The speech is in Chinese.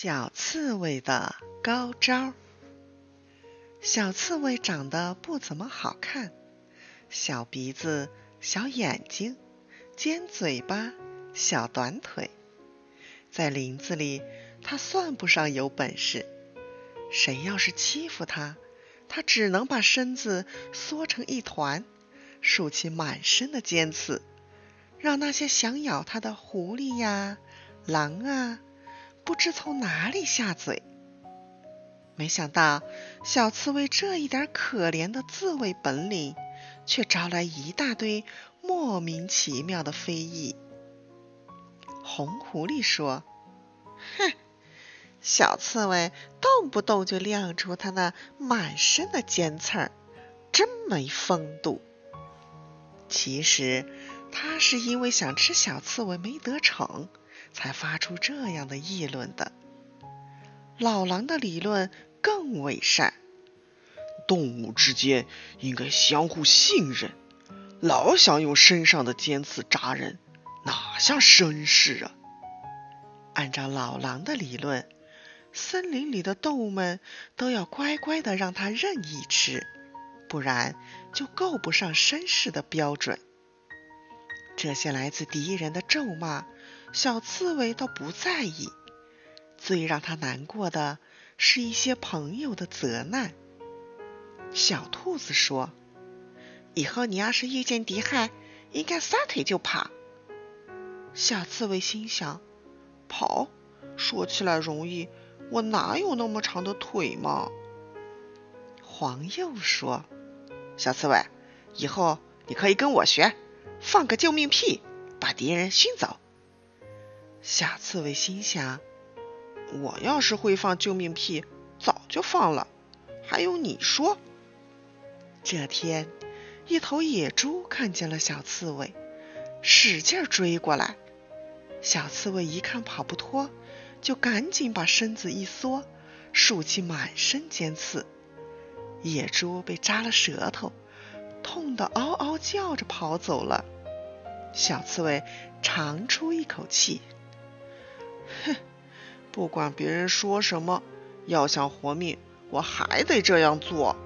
小刺猬的高招。小刺猬长得不怎么好看，小鼻子，小眼睛，尖嘴巴，小短腿。在林子里，它算不上有本事。谁要是欺负它，它只能把身子缩成一团，竖起满身的尖刺，让那些想咬它的狐狸呀、狼啊不知从哪里下嘴。没想到小刺猬这一点可怜的自卫本领，却招来一大堆莫名其妙的非议。红狐狸说：哼，小刺猬动不动就亮出它那满身的尖刺儿，真没风度。其实它是因为想吃小刺猬没得逞，才发出这样的议论的。老狼的理论更伪善，动物之间应该相互信任，老想用身上的尖刺扎人，哪像绅士啊？按照老狼的理论，森林里的动物们都要乖乖的让它任意吃，不然就够不上绅士的标准。这些来自敌人的咒骂，小刺猬倒不在意，最让他难过的是一些朋友的责难。小兔子说：以后你要是遇见敌害，应该撒腿就跑。小刺猬心想：跑？说起来容易，我哪有那么长的腿嘛。黄鼬说：小刺猬，以后你可以跟我学，放个救命屁，把敌人熏走。小刺猬心想：我要是会放救命屁，早就放了，还用你说？这天，一头野猪看见了小刺猬，使劲追过来。小刺猬一看跑不脱，就赶紧把身子一缩，竖起满身尖刺。野猪被扎了舌头，痛得嗷嗷叫着跑走了。小刺猬长出一口气，哼，不管别人说什么，要想活命，我还得这样做。